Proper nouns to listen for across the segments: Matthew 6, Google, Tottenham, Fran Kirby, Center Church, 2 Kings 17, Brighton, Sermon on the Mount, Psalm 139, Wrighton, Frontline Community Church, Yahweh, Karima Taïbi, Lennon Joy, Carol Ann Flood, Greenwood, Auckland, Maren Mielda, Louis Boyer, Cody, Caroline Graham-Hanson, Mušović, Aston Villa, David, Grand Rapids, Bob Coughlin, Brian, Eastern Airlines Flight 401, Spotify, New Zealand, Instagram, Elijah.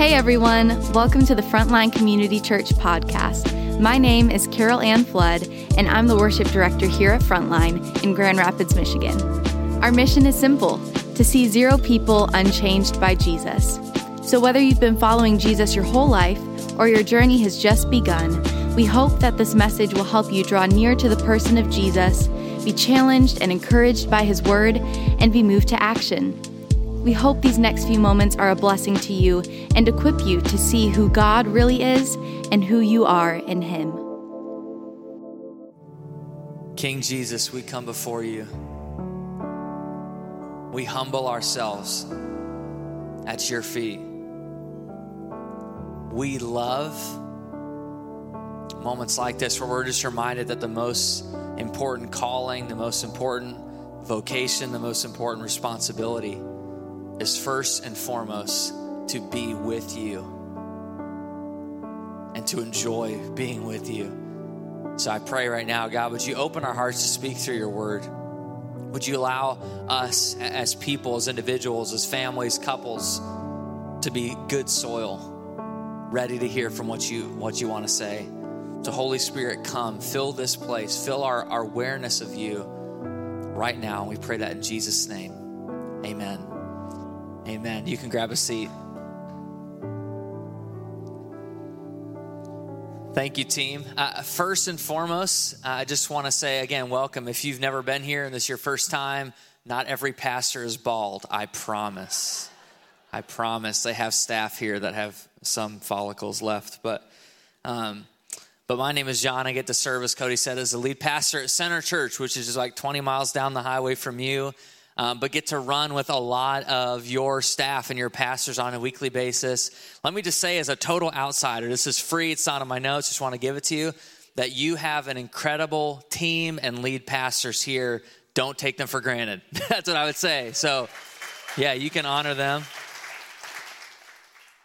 Hey everyone, welcome to the Frontline Community Church podcast. My name is Carol Ann Flood, and I'm the worship director here at Frontline in Grand Rapids, Michigan. Our mission is simple, to see zero people unchanged by Jesus. So whether you've been following Jesus your whole life or your journey has just begun, we hope that this message will help you draw near to the person of Jesus, be challenged and encouraged by his word, and be moved to action. We hope these next few moments are a blessing to you and equip you to see who God really is and who you are in him. King Jesus, we come before you. We humble ourselves at your feet. We love moments like this where we're just reminded that the most important calling, the most important vocation, the most important responsibility is first and foremost to be with you and to enjoy being with you. So I pray right now, God, would you open our hearts to speak through your word? Would you allow us as people, as individuals, as families, couples, to be good soil, ready to hear from what you want to say? So Holy Spirit, come, fill this place, fill our awareness of you right now. We pray that in Jesus' name, amen. Amen. You can grab a seat. Thank you, team. First and foremost, I just want to say again, welcome. If you've never been here and this is your first time, not every pastor is bald. I promise. I promise. They have staff here that have some follicles left. But my name is John. I get to serve, as Cody said, as the lead pastor at Center Church, which is just like 20 miles down the highway from you. But get to run with a lot of your staff and your pastors on a weekly basis. Let me just say, as a total outsider, this is free, it's not on my notes, just want to give it to you, that you have an incredible team and lead pastors here. Don't take them for granted. That's what I would say. So, yeah, you can honor them.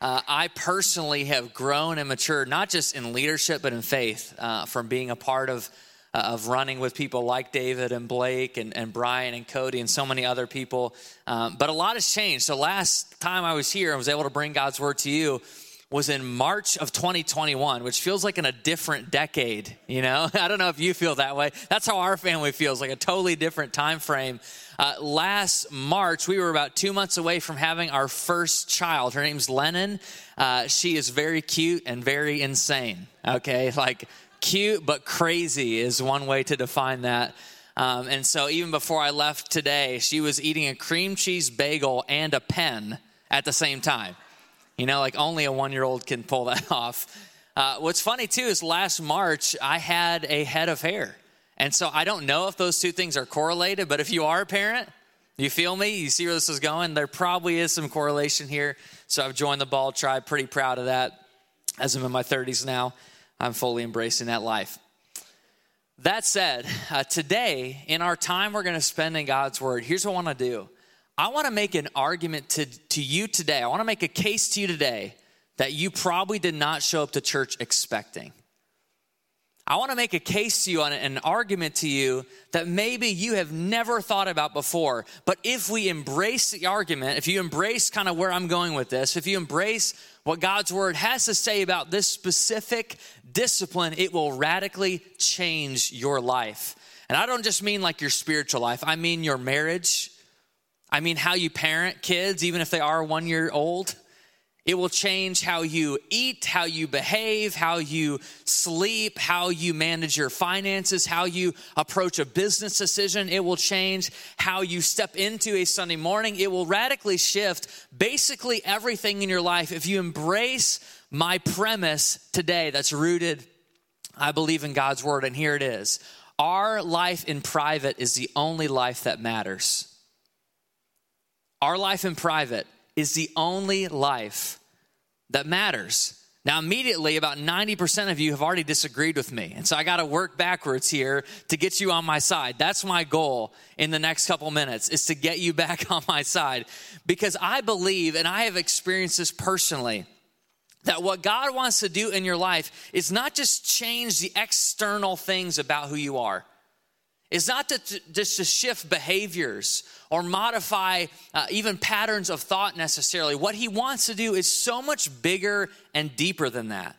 I personally have grown and matured, not just in leadership, but in faith, from being a part of running with people like David and Blake and Brian and Cody and so many other people. But a lot has changed. So last time I was here and was able to bring God's word to you was in March of 2021, which feels like in a different decade, you know? I don't know if you feel that way. That's how our family feels, like a totally different time frame. Last March, we were about 2 months away from having our first child. Her name's Lennon. She is very cute and very insane, okay? Like, cute, but crazy is one way to define that. And so even before I left today, she was eating a cream cheese bagel and a pen at the same time. You know, like only a one-year-old can pull that off. What's funny too is last March, I had a head of hair. And so I don't know if those two things are correlated, but if you are a parent, you feel me? You see where this is going? There probably is some correlation here. So I've joined the bald tribe, pretty proud of that as I'm in my 30s now. I'm fully embracing that life. That said, today, in our time we're going to spend in God's word, here's what I want to do. I want to make an argument to you today. I want to make a case to you today that you probably did not show up to church expecting. I want to make a case to you on an argument to you that maybe you have never thought about before. But if we embrace the argument, if you embrace kind of where I'm going with this, if you embrace what God's word has to say about this specific discipline, it will radically change your life. And I don't just mean like your spiritual life. I mean your marriage. I mean how you parent kids, even if they are 1 year old. It will change how you eat, how you behave, how you sleep, how you manage your finances, how you approach a business decision. It will change how you step into a Sunday morning. It will radically shift basically everything in your life if you embrace my premise today that's rooted, I believe, in God's word. And here it is. Our life in private is the only life that matters. Our life in private is the only life that matters. Now, immediately, about 90% of you have already disagreed with me. And so I got to work backwards here to get you on my side. That's my goal in the next couple minutes, is to get you back on my side. Because I believe, and I have experienced this personally, that what God wants to do in your life is not just change the external things about who you are. is not just to shift behaviors or modify even patterns of thought necessarily. What he wants to do is so much bigger and deeper than that.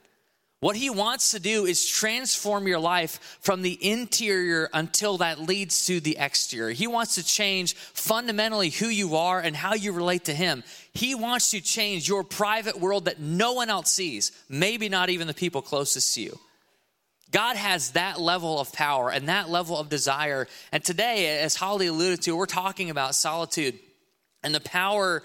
What he wants to do is transform your life from the interior until that leads to the exterior. He wants to change fundamentally who you are and how you relate to him. He wants to change your private world that no one else sees, maybe not even the people closest to you. God has that level of power and that level of desire. And today, as Holly alluded to, we're talking about solitude and the power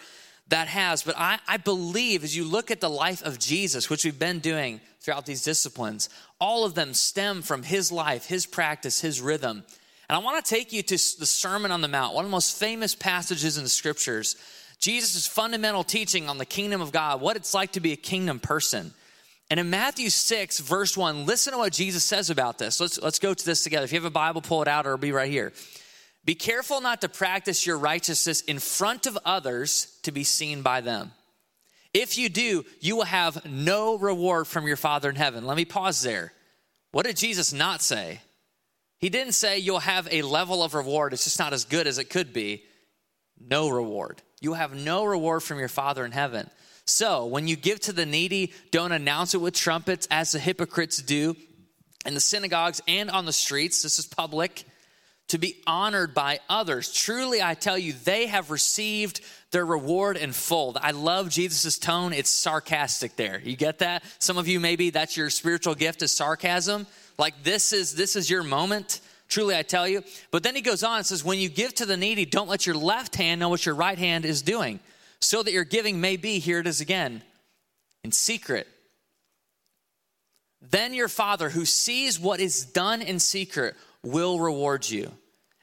that has. But I believe as you look at the life of Jesus, which we've been doing throughout these disciplines, all of them stem from his life, his practice, his rhythm. And I want to take you to the Sermon on the Mount, one of the most famous passages in the scriptures. Jesus' fundamental teaching on the kingdom of God, what it's like to be a kingdom person. And in Matthew 6, verse 1, listen to what Jesus says about this. Let's go to this together. If you have a Bible, pull it out, or it'll be right here. Be careful not to practice your righteousness in front of others to be seen by them. If you do, you will have no reward from your Father in heaven. Let me pause there. What did Jesus not say? He didn't say you'll have a level of reward. It's just not as good as it could be. No reward. You have no reward from your Father in heaven. So when you give to the needy, don't announce it with trumpets as the hypocrites do in the synagogues and on the streets. This is public. To be honored by others. Truly, I tell you, they have received their reward in full. I love Jesus's tone. It's sarcastic there. You get that? Some of you, maybe that's your spiritual gift is sarcasm. Like this is your moment. Truly, I tell you. But then he goes on and says, when you give to the needy, don't let your left hand know what your right hand is doing, so that your giving may be, here it is again, in secret. Then your Father who sees what is done in secret will reward you.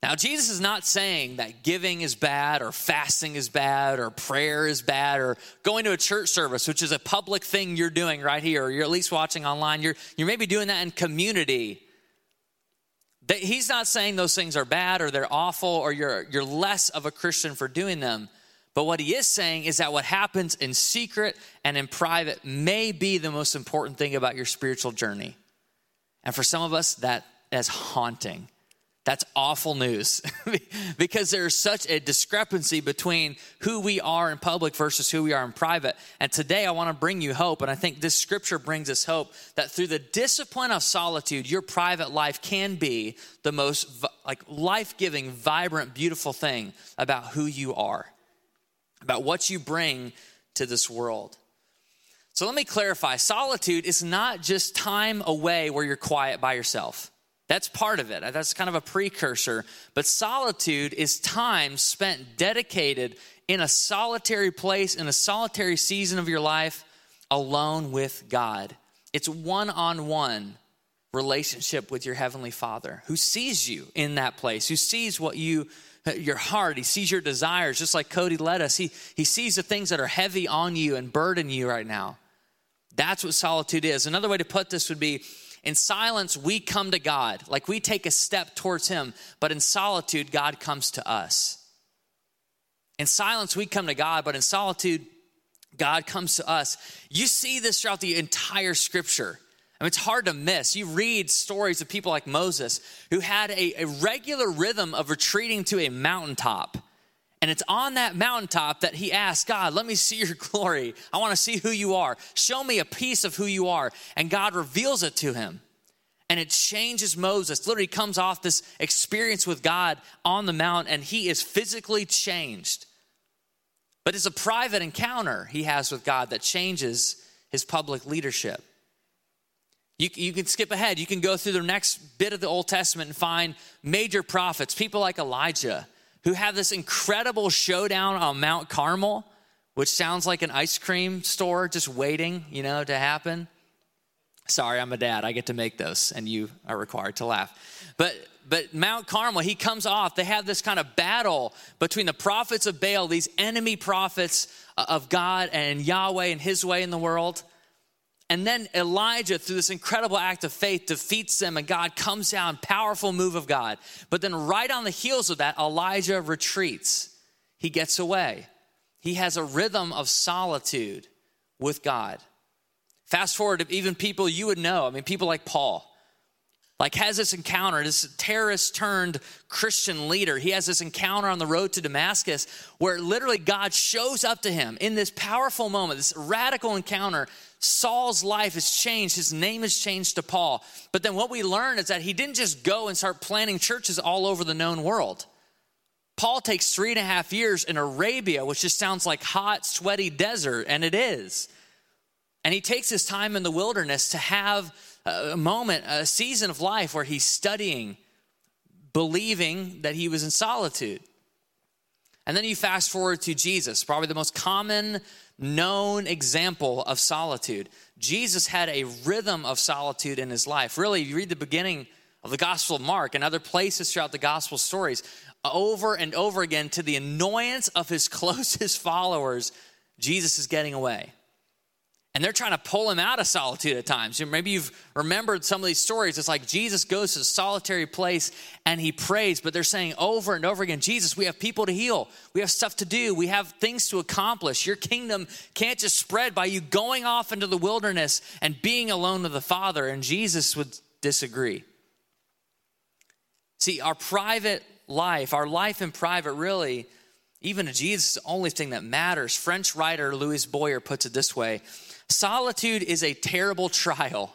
Now, Jesus is not saying that giving is bad or fasting is bad or prayer is bad or going to a church service, which is a public thing you're doing right here, or you're at least watching online. You're maybe doing that in community. He's not saying those things are bad or they're awful or you're less of a Christian for doing them. But what he is saying is that what happens in secret and in private may be the most important thing about your spiritual journey. And for some of us, that's haunting. That's awful news because there's such a discrepancy between who we are in public versus who we are in private. And today I want to bring you hope. And I think this scripture brings us hope that through the discipline of solitude, your private life can be the most life-giving, vibrant, beautiful thing about who you are, about what you bring to this world. So let me clarify. Solitude is not just time away where you're quiet by yourself. That's part of it. That's kind of a precursor. But solitude is time spent dedicated in a solitary place, in a solitary season of your life, alone with God. It's one-on-one relationship with your Heavenly Father who sees you in that place, who sees your heart. He sees your desires, just like Cody led us. He sees the things that are heavy on you and burden you right now. That's what solitude is. Another way to put this would be, in silence, we come to God, like we take a step towards him, but in solitude, God comes to us. In silence, we come to God, but in solitude, God comes to us. You see this throughout the entire scripture. I mean, it's hard to miss. You read stories of people like Moses who had a regular rhythm of retreating to a mountaintop. And it's on that mountaintop that he asked, God, let me see your glory. I want to see who you are. Show me a piece of who you are. And God reveals it to him. And it changes Moses. Literally comes off this experience with God on the mount, and he is physically changed. But it's a private encounter he has with God that changes his public leadership. You can skip ahead. You can go through the next bit of the Old Testament and find major prophets, people like Elijah, who have this incredible showdown on Mount Carmel, which sounds like an ice cream store just waiting, to happen. Sorry, I'm a dad. I get to make those, and you are required to laugh. But But Mount Carmel, he comes off. They have this kind of battle between the prophets of Baal, these enemy prophets of God and Yahweh and his way in the world. And then Elijah, through this incredible act of faith, defeats them, and God comes down, powerful move of God. But then right on the heels of that, Elijah retreats. He gets away. He has a rhythm of solitude with God. Fast forward to even people you would know. I mean, people like Paul. Like has this encounter, this terrorist turned Christian leader. He has this encounter on the road to Damascus where literally God shows up to him in this powerful moment, this radical encounter. Saul's life is changed. His name is changed to Paul. But then what we learn is that he didn't just go and start planting churches all over the known world. Paul takes 3.5 years in Arabia, which just sounds like hot, sweaty desert, and it is. And he takes his time in the wilderness to have a moment, a season of life where he's studying, believing that he was in solitude. And then you fast forward to Jesus, probably the most common known example of solitude. Jesus had a rhythm of solitude in his life. Really, you read the beginning of the Gospel of Mark and other places throughout the Gospel stories, over and over again, to the annoyance of his closest followers, Jesus is getting away. And they're trying to pull him out of solitude at times. Maybe you've remembered some of these stories. It's like Jesus goes to a solitary place and he prays, but they're saying over and over again, Jesus, we have people to heal. We have stuff to do. We have things to accomplish. Your kingdom can't just spread by you going off into the wilderness and being alone with the Father. And Jesus would disagree. See, our private life, our life in private really, even to Jesus, is the only thing that matters. French writer Louis Boyer puts it this way. Solitude is a terrible trial,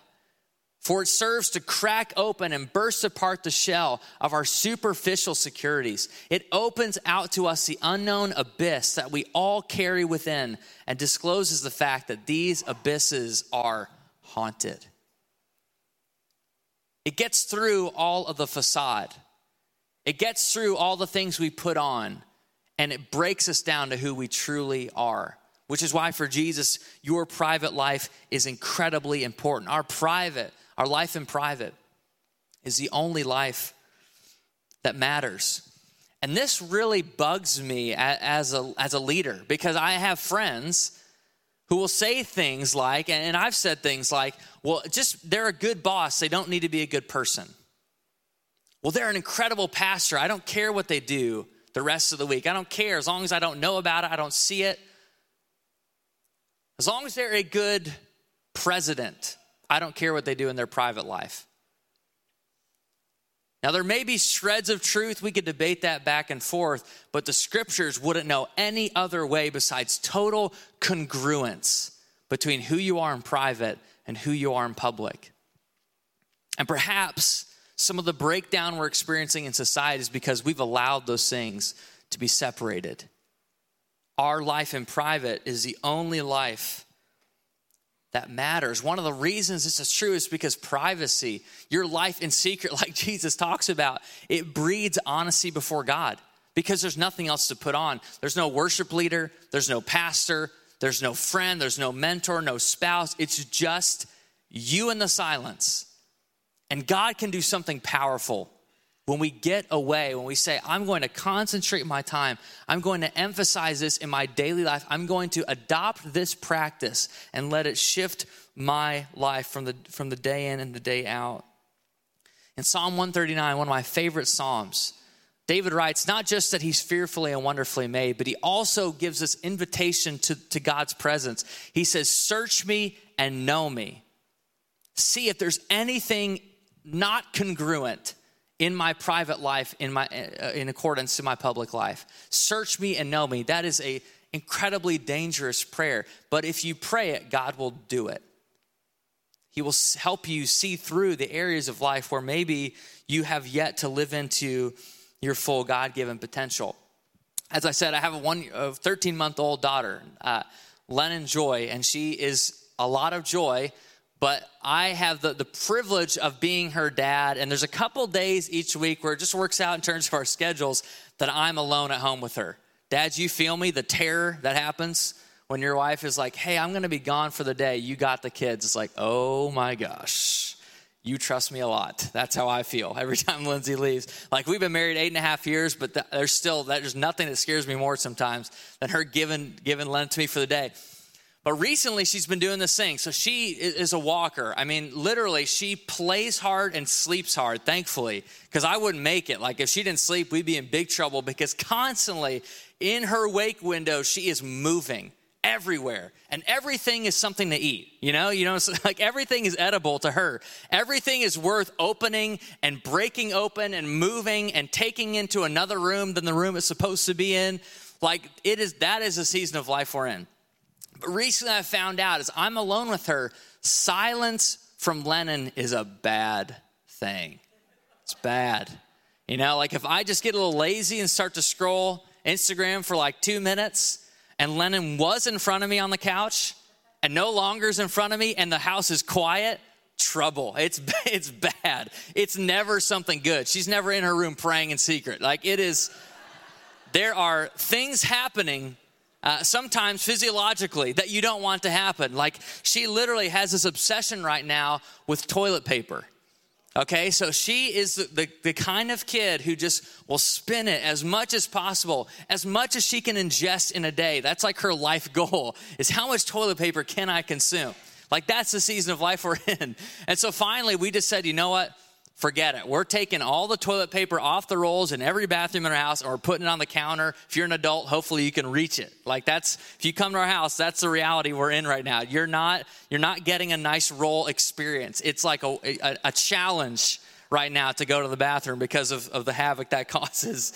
for it serves to crack open and burst apart the shell of our superficial securities. It opens out to us the unknown abyss that we all carry within and discloses the fact that these abysses are haunted. It gets through all of the facade. It gets through all the things we put on, and it breaks us down to who we truly are. Which is why for Jesus, your private life is incredibly important. Our life in private is the only life that matters. And this really bugs me as a leader, because I have friends who will say things like, and I've said things like, well, just they're a good boss. They don't need to be a good person. Well, they're an incredible pastor. I don't care what they do the rest of the week. I don't care. As long as I don't know about it, I don't see it. As long as they're a good president, I don't care what they do in their private life. Now, there may be shreds of truth. We could debate that back and forth, but the scriptures wouldn't know any other way besides total congruence between who you are in private and who you are in public. And perhaps some of the breakdown we're experiencing in society is because we've allowed those things to be separated. Our life in private is the only life that matters. One of the reasons this is true is because privacy, your life in secret, like Jesus talks about, it breeds honesty before God because there's nothing else to put on. There's no worship leader. There's no pastor. There's no friend. There's no mentor, no spouse. It's just you in the silence. And God can do something powerful when we get away, when we say, I'm going to concentrate my time, I'm going to emphasize this in my daily life, I'm going to adopt this practice and let it shift my life from the day in and the day out. In Psalm 139, one of my favorite Psalms, David writes, not just that he's fearfully and wonderfully made, but he also gives this invitation to God's presence. He says, search me and know me. See if there's anything not congruent in my private life, in accordance to my public life. Search me and know me. That is an incredibly dangerous prayer. But if you pray it, God will do it. He will help you see through the areas of life where maybe you have yet to live into your full God-given potential. As I said, I have a 13-month-old daughter, Lennon Joy, and she is a lot of joy. But I have the privilege of being her dad. And there's a couple days each week where it just works out in terms of our schedules that I'm alone at home with her. Dad, you feel me? The terror that happens when your wife is like, hey, I'm going to be gone for the day. You got the kids. It's like, oh my gosh. you trust me a lot. That's how I feel every time Lindsay leaves. Like, we've been married 8.5 years, but there's nothing that scares me more sometimes than her giving Lennon to me for the day. But recently she's been doing this thing. So she is a walker. I mean, literally, she plays hard and sleeps hard, thankfully, because I wouldn't make it. Like, if she didn't sleep, we'd be in big trouble, because constantly in her wake window, she is moving everywhere, and everything is something to eat. You know, it's like everything is edible to her. Everything is worth opening and breaking open and moving and taking into another room than the room it's supposed to be in. Like, that is the season of life we're in. But recently I found out, as I'm alone with her, silence from Lennon is a bad thing. It's bad. You know, like, if I just get a little lazy and start to scroll Instagram for like 2 minutes, and Lennon was in front of me on the couch and no longer is in front of me, and the house is quiet, trouble. It's bad. It's never something good. She's never in her room praying in secret. Like, it is, there are things happening sometimes physiologically that you don't want to happen. Like, she literally has this obsession right now with toilet paper. Okay, so she is the kind of kid who just will spin it as much as possible, as much as she can ingest in a day. That's like her life goal, is how much toilet paper can I consume? Like, that's the season of life we're in. And so finally we just said, you know what? Forget it. We're taking all the toilet paper off the rolls in every bathroom in our house, and we're putting it on the counter. If you're an adult, hopefully you can reach it. Like, that's, if you come to our house, that's the reality we're in right now. You're not getting a nice roll experience. It's like a challenge right now to go to the bathroom because of the havoc that causes.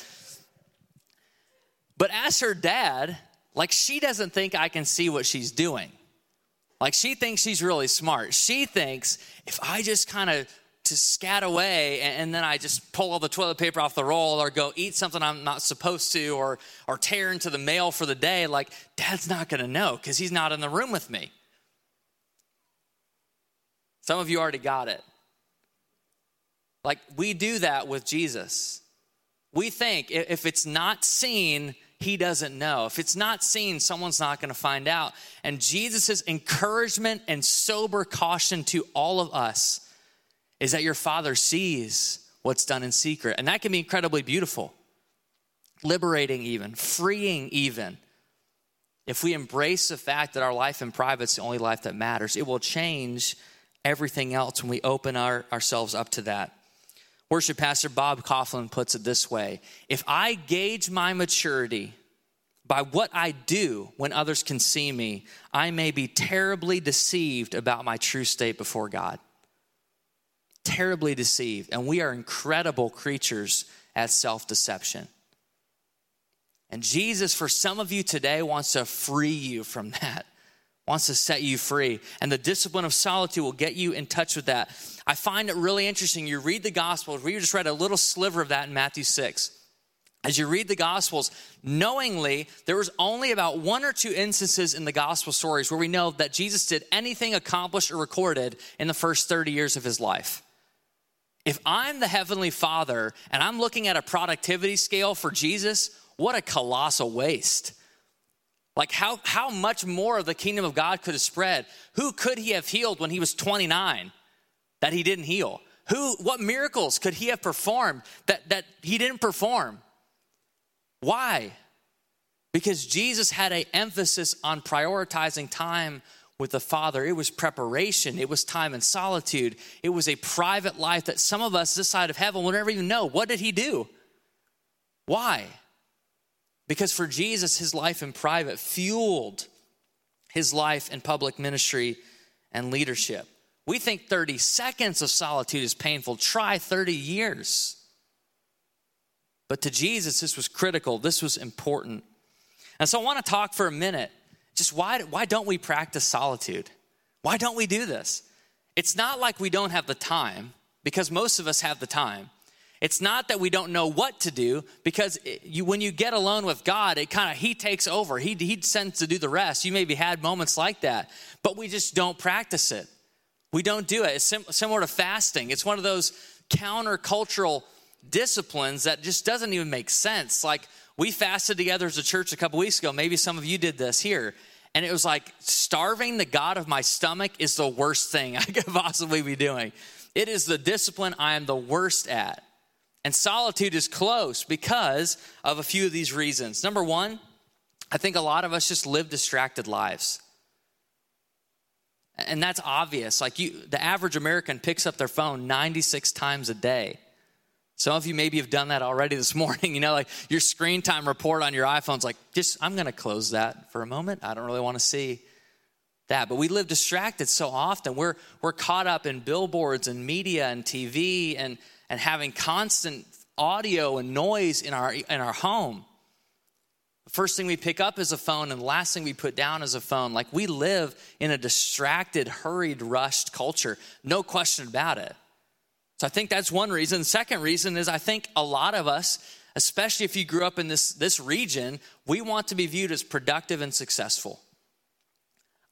But as her dad, like, she doesn't think I can see what she's doing. Like, she thinks she's really smart. She thinks if I just kind of to scat away, and then I just pull all the toilet paper off the roll, or go eat something I'm not supposed to, or tear into the mail for the day, like, dad's not going to know because he's not in the room with me. Some of you already got it. Like, we do that with Jesus. We think if it's not seen, he doesn't know. If it's not seen, someone's not going to find out. And Jesus's encouragement and sober caution to all of us is that your Father sees what's done in secret. And that can be incredibly beautiful, liberating even, freeing even. If we embrace the fact that our life in private is the only life that matters, it will change everything else when we open ourselves up to that. Worship pastor Bob Coughlin puts it this way: if I gauge my maturity by what I do when others can see me, I may be terribly deceived about my true state before God. Terribly deceived, and we are incredible creatures at self-deception. And Jesus, for some of you today, wants to free you from that, wants to set you free. And the discipline of solitude will get you in touch with that. I find it really interesting. You read the Gospels, we just read a little sliver of that in Matthew 6. As you read the Gospels, knowingly, there was only about 1 or 2 instances in the Gospel stories where we know that Jesus did anything accomplished or recorded in the first 30 years of his life. If I'm the Heavenly Father and I'm looking at a productivity scale for Jesus, what a colossal waste. Like, how much more of the kingdom of God could have spread? Who could he have healed when he was 29 that he didn't heal? What miracles could he have performed that he didn't perform? Why? Because Jesus had an emphasis on prioritizing time with the Father. It was preparation. It was time in solitude. It was a private life that some of us this side of heaven will never even know. What did he do? Why? Because for Jesus, his life in private fueled his life in public ministry and leadership. We think 30 seconds of solitude is painful. Try 30 years. But to Jesus, this was critical. This was important. And so I want to talk for a minute. Just why don't we practice solitude? Why don't we do this? It's not like we don't have the time, because most of us have the time. It's not that we don't know what to do, because when you get alone with God, it kind of, he takes over. He tends to do the rest. You maybe had moments like that, but we just don't practice it. We don't do it. It's similar to fasting. It's one of those countercultural disciplines that just doesn't even make sense. Like, we fasted together as a church a couple weeks ago. Maybe some of you did this here. And it was like, starving the God of my stomach is the worst thing I could possibly be doing. It is the discipline I am the worst at. And solitude is close because of a few of these reasons. Number one, I think a lot of us just live distracted lives. And that's obvious. Like the average American picks up their phone 96 times a day. Some of you maybe have done that already this morning. You know, like your screen time report on your iPhone's like, I'm going to close that for a moment. I don't really want to see that. But we live distracted so often. We're caught up in billboards and media and TV and having constant audio and noise in our home. The first thing we pick up is a phone, and the last thing we put down is a phone. Like, we live in a distracted, hurried, rushed culture. No question about it. So I think that's one reason. The second reason is I think a lot of us, especially if you grew up in this region, we want to be viewed as productive and successful.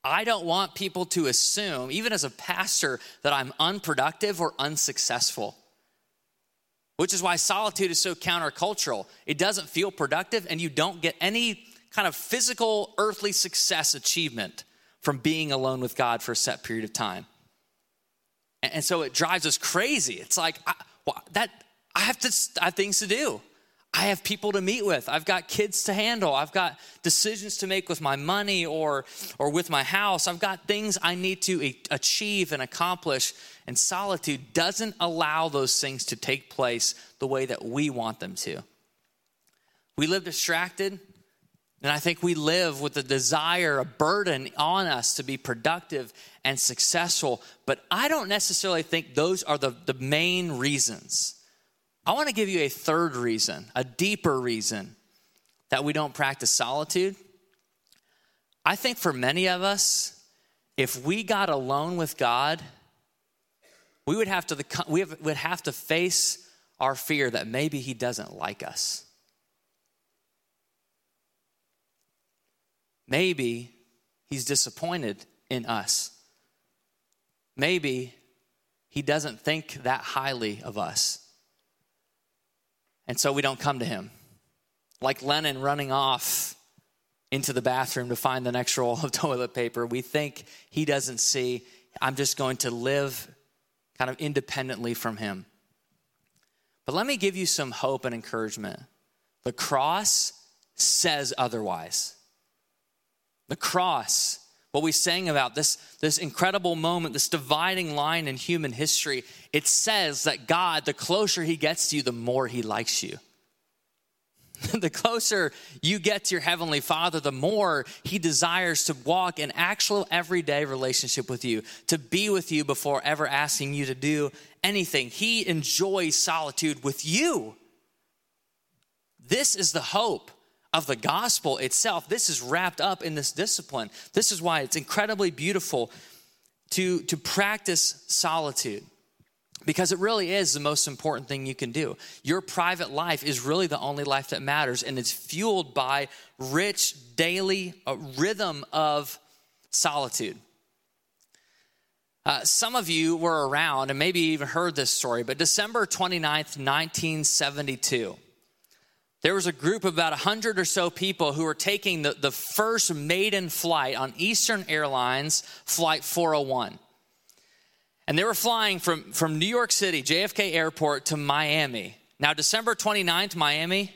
I don't want people to assume, even as a pastor, that I'm unproductive or unsuccessful. Which is why solitude is so countercultural. It doesn't feel productive, and you don't get any kind of physical, earthly success achievement from being alone with God for a set period of time. And so it drives us crazy. It's like, I have things to do. I have people to meet with. I've got kids to handle. I've got decisions to make with my money or with my house. I've got things I need to achieve and accomplish. And solitude doesn't allow those things to take place the way that we want them to. We live distracted, and I think we live with a desire, a burden on us to be productive and successful. But I don't necessarily think those are the main reasons. I want to give you a third reason, a deeper reason that we don't practice solitude. I think for many of us, if we got alone with God, we would have to face our fear that maybe he doesn't like us. Maybe he's disappointed in us. Maybe he doesn't think that highly of us. And so we don't come to him. Like Lennon running off into the bathroom to find the next roll of toilet paper, we think he doesn't see, I'm just going to live kind of independently from him. But let me give you some hope and encouragement. The cross says otherwise. The cross, what we sang about, this incredible moment, this dividing line in human history, it says that God, the closer he gets to you, the more he likes you. The closer you get to your heavenly Father, the more he desires to walk an actual everyday relationship with you, to be with you before ever asking you to do anything. He enjoys solitude with you. This is the hope of the gospel itself. This is wrapped up in this discipline. This is why it's incredibly beautiful to practice solitude, because it really is the most important thing you can do. Your private life is really the only life that matters, and it's fueled by rich daily rhythm of solitude. Some of you were around and maybe even heard this story, but December 29th, 1972, there was a group of about 100 or so people who were taking the first maiden flight on Eastern Airlines Flight 401. And they were flying from New York City, JFK Airport, to Miami. Now, December 29th, Miami,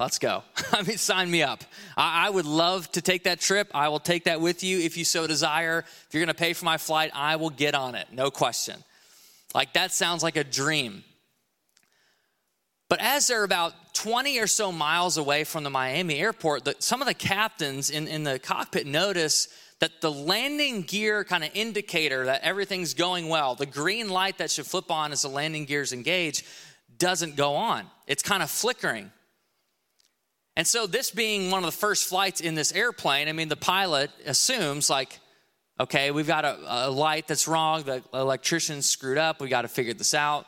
let's go. I mean, sign me up. I would love to take that trip. I will take that with you if you so desire. If you're going to pay for my flight, I will get on it, no question. Like, that sounds like a dream. But as they're about 20 or so miles away from the Miami airport, some of the captains in the cockpit notice that the landing gear kind of indicator that everything's going well, the green light that should flip on as the landing gear's engaged, doesn't go on. It's kind of flickering. And so this being one of the first flights in this airplane, I mean, the pilot assumes like, okay, we've got a light that's wrong. The electrician's screwed up. We got to figure this out.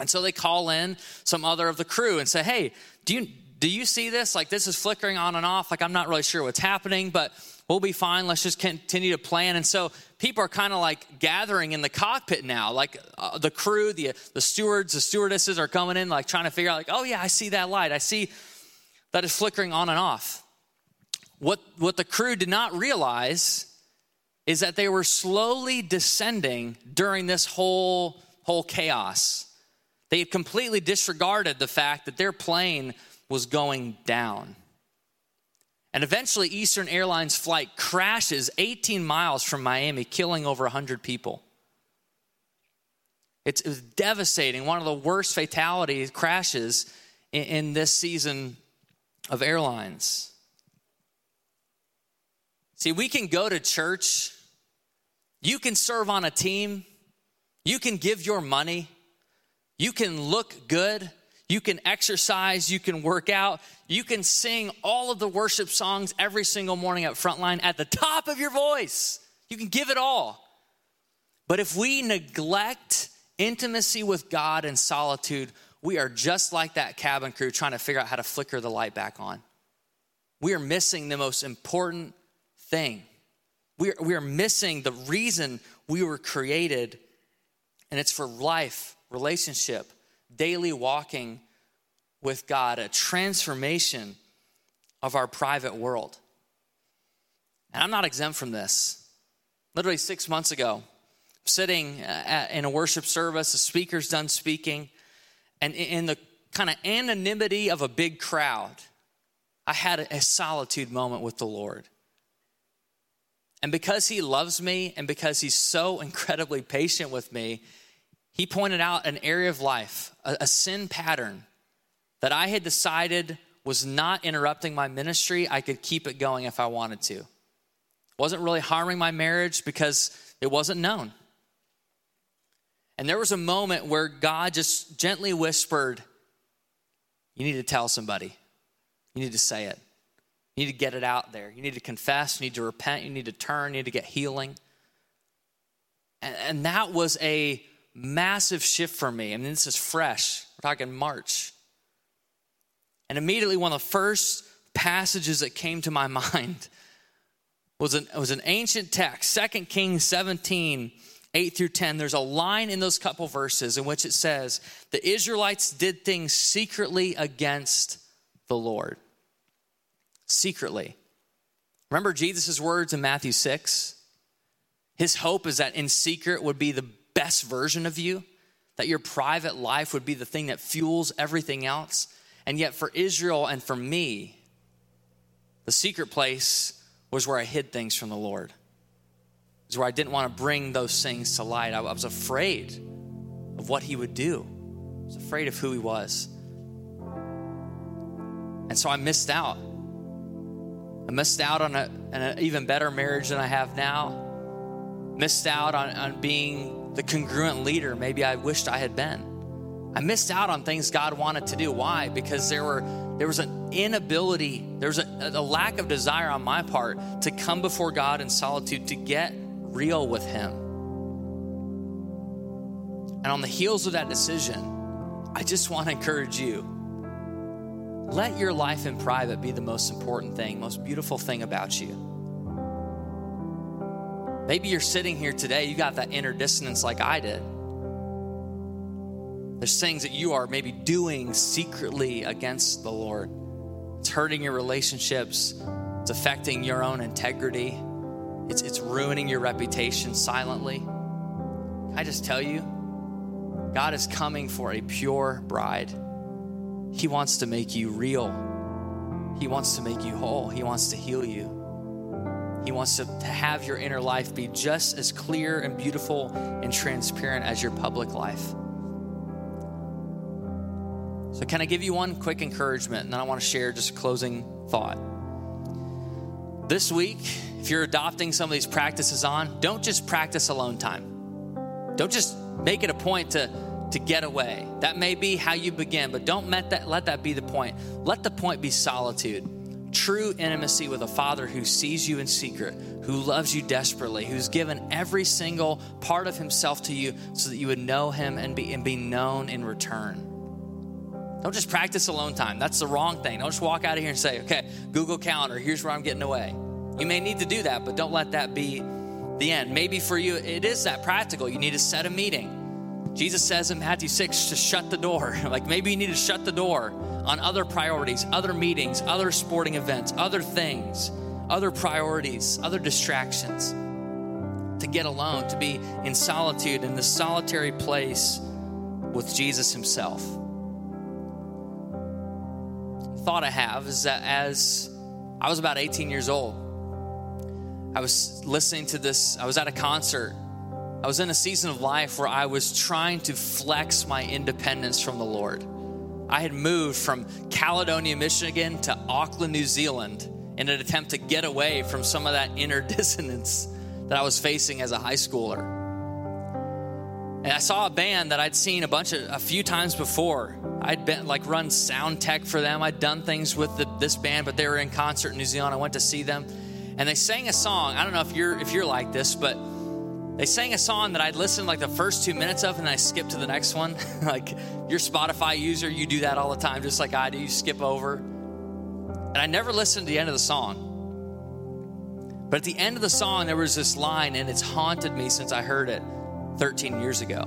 And so they call in some other of the crew and say, hey, do you see this? Like, this is flickering on and off. Like, I'm not really sure what's happening, but we'll be fine. Let's just continue to plan. And so people are kind of like gathering in the cockpit now. Like the crew, the stewards, the stewardesses are coming in, like trying to figure out like, oh yeah, I see that light. I see that it's flickering on and off. What the crew did not realize is that they were slowly descending during this whole whole chaos. They had completely disregarded the fact that their plane was going down. And eventually, Eastern Airlines flight crashes 18 miles from Miami, killing over 100 people. It was devastating, one of the worst fatality crashes in this season of airlines. See, we can go to church. You can serve on a team. You can give your money. You can look good. You can exercise. You can work out. You can sing all of the worship songs every single morning at Frontline at the top of your voice. You can give it all. But if we neglect intimacy with God and solitude, we are just like that cabin crew trying to figure out how to flicker the light back on. We are missing the most important thing. We are missing the reason we were created, and it's for life, relationship, daily walking with God, a transformation of our private world. And I'm not exempt from this. Literally 6 months ago, sitting in a worship service, the speaker's done speaking, and in the kind of anonymity of a big crowd, I had a solitude moment with the Lord. And because he loves me and because he's so incredibly patient with me, he pointed out an area of life, a sin pattern that I had decided was not interrupting my ministry. I could keep it going if I wanted to. Wasn't really harming my marriage because it wasn't known. And there was a moment where God just gently whispered, you need to tell somebody. You need to say it. You need to get it out there. You need to confess. You need to repent. You need to turn. You need to get healing. And that was a massive shift for me. I mean, this is fresh. We're talking March. And immediately one of the first passages that came to my mind was an ancient text, 2 Kings 17, 8 through 10. There's a line in those couple verses in which it says, the Israelites did things secretly against the Lord. Secretly. Remember Jesus' words in Matthew 6? His hope is that in secret would be the best version of you, that your private life would be the thing that fuels everything else. And yet for Israel and for me, the secret place was where I hid things from the Lord. It was where I didn't want to bring those things to light. I was afraid of what he would do. I was afraid of who he was. And so I missed out. I missed out on an even better marriage than I have now. Missed out on being the congruent leader maybe I wished I had been. I missed out on things God wanted to do. Why? Because there was an inability, there's a lack of desire on my part to come before God in solitude, to get real with him. And on the heels of that decision, I just want to encourage you, let your life in private be the most important thing, most beautiful thing about you. Maybe you're sitting here today, you got that inner dissonance like I did. There's things that you are maybe doing secretly against the Lord. It's hurting your relationships. It's affecting your own integrity. It's ruining your reputation silently. Can I just tell you, God is coming for a pure bride. He wants to make you real. He wants to make you whole. He wants to heal you. He wants to have your inner life be just as clear and beautiful and transparent as your public life. So can I give you one quick encouragement, and then I want to share just a closing thought. This week, if you're adopting some of these practices on, don't just practice alone time. Don't just make it a point to get away. That may be how you begin, but don't let that be the point. Let the point be solitude, true intimacy with a Father who sees you in secret, who loves you desperately, who's given every single part of himself to you so that you would know him and be known in return. Don't just practice alone time. That's the wrong thing. Don't just walk out of here and say, okay, Google Calendar, here's where I'm getting away. You may need to do that, but don't let that be the end. Maybe for you, it is that practical. You need to set a meeting. Jesus says in Matthew 6 to shut the door. Like maybe you need to shut the door on other priorities, other meetings, other sporting events, other things, other priorities, other distractions. to get alone, to be in solitude, in this solitary place with Jesus himself. The thought I have is that as I was about 18 years old, I was listening to this, I was at a concert. I was in a season of life where I was trying to flex my independence from the Lord. I had moved from Caledonia, Michigan to Auckland, New Zealand in an attempt to get away from some of that inner dissonance that I was facing as a high schooler. And I saw a band that I'd seen a few times before. I'd been run sound tech for them. I'd done things with this band, but they were in concert in New Zealand. I went to see them and they sang a song. I don't know if you're like this, but they sang a song that I'd listened the first 2 minutes of, and I skipped to the next one. Your Spotify user, you do that all the time, just like I do. You skip over. And I never listened to the end of the song. But at the end of the song, there was this line, and it's haunted me since I heard it 13 years ago.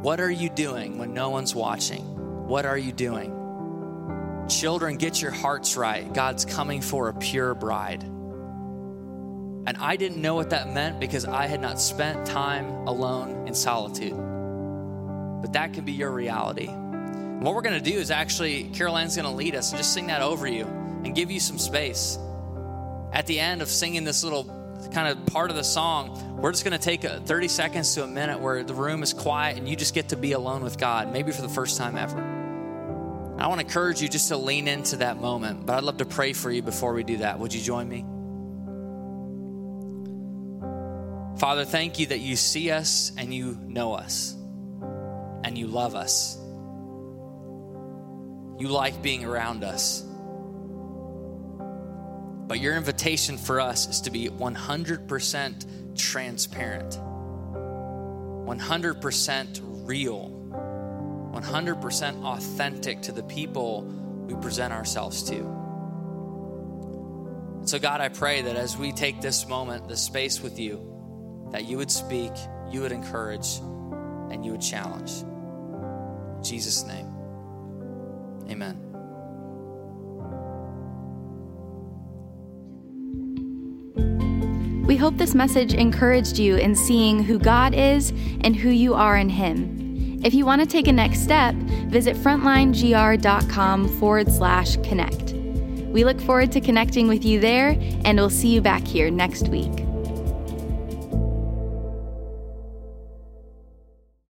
What are you doing when no one's watching? What are you doing? Children, get your hearts right. God's coming for a pure bride. And I didn't know what that meant because I had not spent time alone in solitude. But that can be your reality. And what we're going to do is actually, Carol Ann's going to lead us and just sing that over you and give you some space. At the end of singing this little kind of part of the song, we're just going to take 30 seconds to a minute where the room is quiet and you just get to be alone with God, maybe for the first time ever. And I want to encourage you just to lean into that moment, but I'd love to pray for you before we do that. Would you join me? Father, thank you that you see us and you know us and you love us. You like being around us. But your invitation for us is to be 100% transparent, 100% real, 100% authentic to the people we present ourselves to. So God, I pray that as we take this moment, this space with you, that you would speak, you would encourage, and you would challenge. In Jesus' name, amen. We hope this message encouraged you in seeing who God is and who you are in him. If you want to take a next step, visit frontlinegr.com/connect. We look forward to connecting with you there, and we'll see you back here next week.